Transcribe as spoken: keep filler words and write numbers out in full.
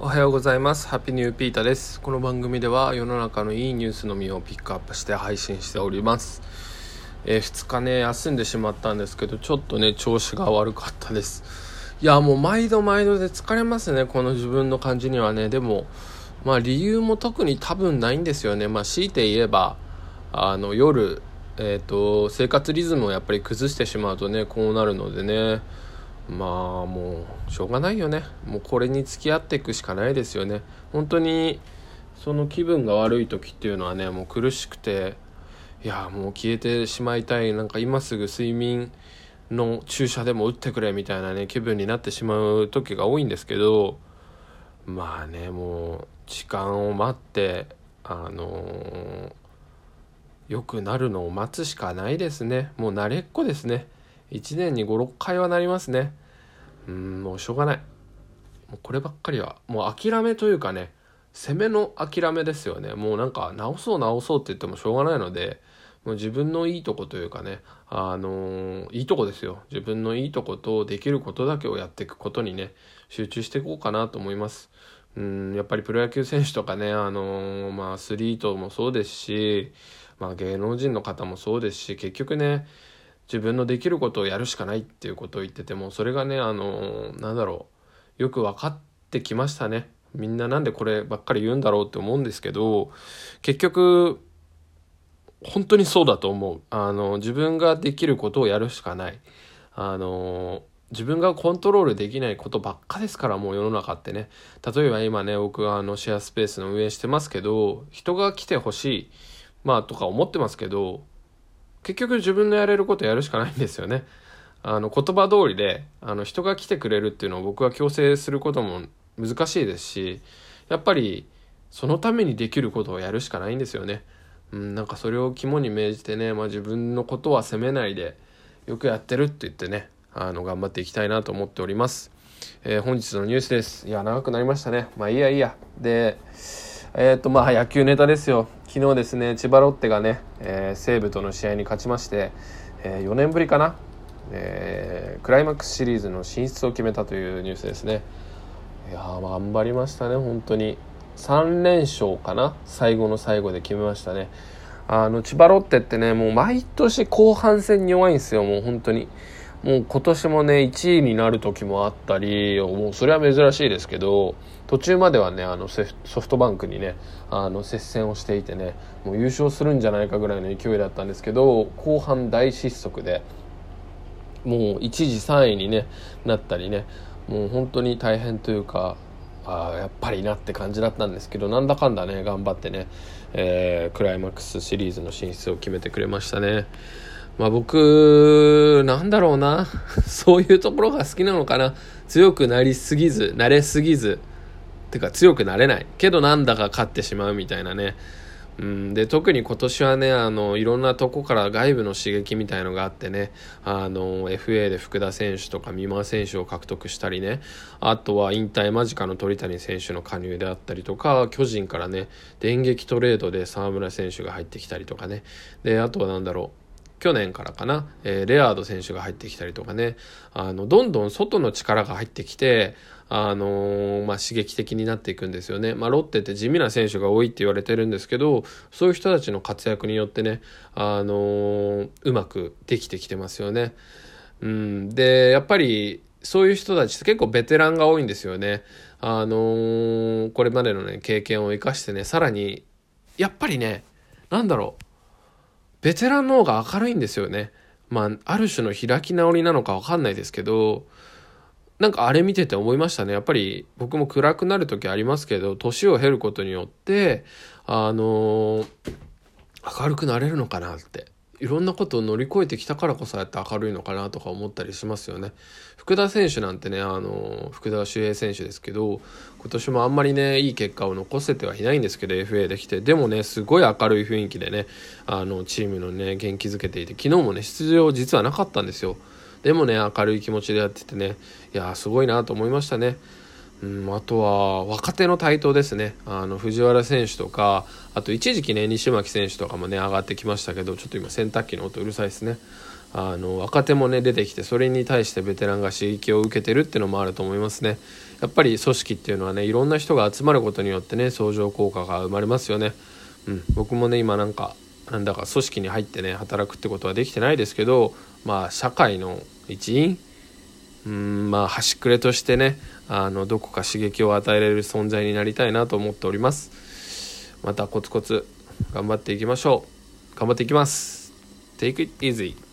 おはようございます。ハッピーニューピータです。この番組では世の中のいいニュースのみをピックアップして配信しております。えー、ふつかね休んでしまったんですけど、ちょっとね調子が悪かったです。いやもう毎度毎度で疲れますね、この自分の感じにはね。でもまあ理由も特に多分ないんですよね。まあ強いて言えばあの夜、えーと、生活リズムをやっぱり崩してしまうとねこうなるのでね、まあもうしょうがないよね。もうこれに付き合っていくしかないですよね。本当にその気分が悪い時っていうのはねもう苦しくて、いやもう消えてしまいたい、なんか今すぐ睡眠の注射でも打ってくれみたいなね気分になってしまう時が多いんですけど、まあねもう時間を待ってあの良くなるのを待つしかないですね。もう慣れっこですね。いちねんにご、ろっかいはなりますね。うーんもうしょうがない。もうこればっかりはもう諦めというかね、攻めの諦めですよね。もうなんか直そう直そうって言ってもしょうがないので、もう自分のいいとこというかね、あのー、いいとこですよ。自分のいいとことできることだけをやっていくことにね集中していこうかなと思います。うーんやっぱりプロ野球選手とかね、あのー、まあアスリートもそうですし、まあ、芸能人の方もそうですし、結局ね自分のできることをやるしかないっていうことを言ってても、それがねあのなんだろうよく分かってきましたね。みんななんでこればっかり言うんだろうって思うんですけど、結局本当にそうだと思う。あの自分ができることをやるしかない。あの自分がコントロールできないことばっかですから、もう世の中ってね。例えば今ね僕はあのシェアスペースの運営してますけど、人が来てほしいまあとか思ってますけど、結局自分のやれることやるしかないんですよね。あの言葉通りであの人が来てくれるっていうのを僕は強制することも難しいですし、やっぱりそのためにできることをやるしかないんですよね。うん、なんかそれを肝に銘じてね、まあ、自分のことは責めないでよくやってるって言ってねあの頑張っていきたいなと思っております。えー、本日のニュースです。いや長くなりましたね。まあいいやいいやでえーとまあ野球ネタですよ。昨日ですね千葉ロッテがね、えー、西武との試合に勝ちまして、えー、よねんぶりかな、えー、クライマックスシリーズの進出を決めたというニュースですね。いやー頑張りましたね本当に。さんれんしょうかな、最後の最後で決めましたね。あの千葉ロッテってねもう毎年後半戦に弱いんですよ。もう本当にもう今年もねいちいになる時もあったり、もうそれは珍しいですけど、途中まではねあのソフトバンクにねあの接戦をしていてね、もう優勝するんじゃないかぐらいの勢いだったんですけど、後半大失速でもう一時さんいに、ね、なったりね、もう本当に大変というか、あやっぱりなって感じだったんですけど、なんだかんだね頑張ってね、えー、クライマックスシリーズの進出を決めてくれましたね。まあ、僕なんだろうなそういうところが好きなのかな。強くなりすぎず慣れすぎずてか強くなれないけどなんだか勝ってしまうみたいなね。うんで特に今年はねあのいろんなとこから外部の刺激みたいのがあってね、あの エフエー で福田選手とか三馬選手を獲得したりね、あとは引退間近の鳥谷選手の加入であったりとか、巨人からね電撃トレードで沢村選手が入ってきたりとかね、であとはなんだろう去年からかな、えー、レアード選手が入ってきたりとかね、あのどんどん外の力が入ってきて、あのーまあ、刺激的になっていくんですよね。まあ、ロッテって地味な選手が多いって言われてるんですけど、そういう人たちの活躍によってね、あのー、うまくできてきてますよね。うん、でやっぱりそういう人たちって結構ベテランが多いんですよね。あのー、これまでの、ね、経験を生かしてね、さらにやっぱりねなんだろうベテランの方が明るいんですよね。まあある種の開き直りなのか分かんないですけど、なんかあれ見てて思いましたね。やっぱり僕も暗くなる時ありますけど、年を経ることによってあのー、明るくなれるのかなって、いろんなことを乗り越えてきたからこそやって明るいのかなとか思ったりしますよね。福田選手なんてねあの福田周平選手ですけど、今年もあんまりねいい結果を残せてはいないんですけど エフエー できて、でもねすごい明るい雰囲気でねあのチームのね元気づけていて、昨日もね出場実はなかったんですよ。でもね明るい気持ちでやっててね、いやすごいなと思いましたね。うん、あとは若手の台頭ですね。あの藤原選手とか、あと一時期ね西牧選手とかもね上がってきましたけど、ちょっと今洗濯機の音うるさいですね。あの若手もね出てきて、それに対してベテランが刺激を受けてるっていうのもあると思いますね。やっぱり組織っていうのはね、いろんな人が集まることによってね相乗効果が生まれますよね。うん、僕もね今なんかなんだか組織に入ってね働くってことはできてないですけど、まあ社会の一員、うーんまあ端くれとしてね、あのどこか刺激を与えられる存在になりたいなと思っております。またコツコツ頑張っていきましょう。頑張っていきます。 Take it easy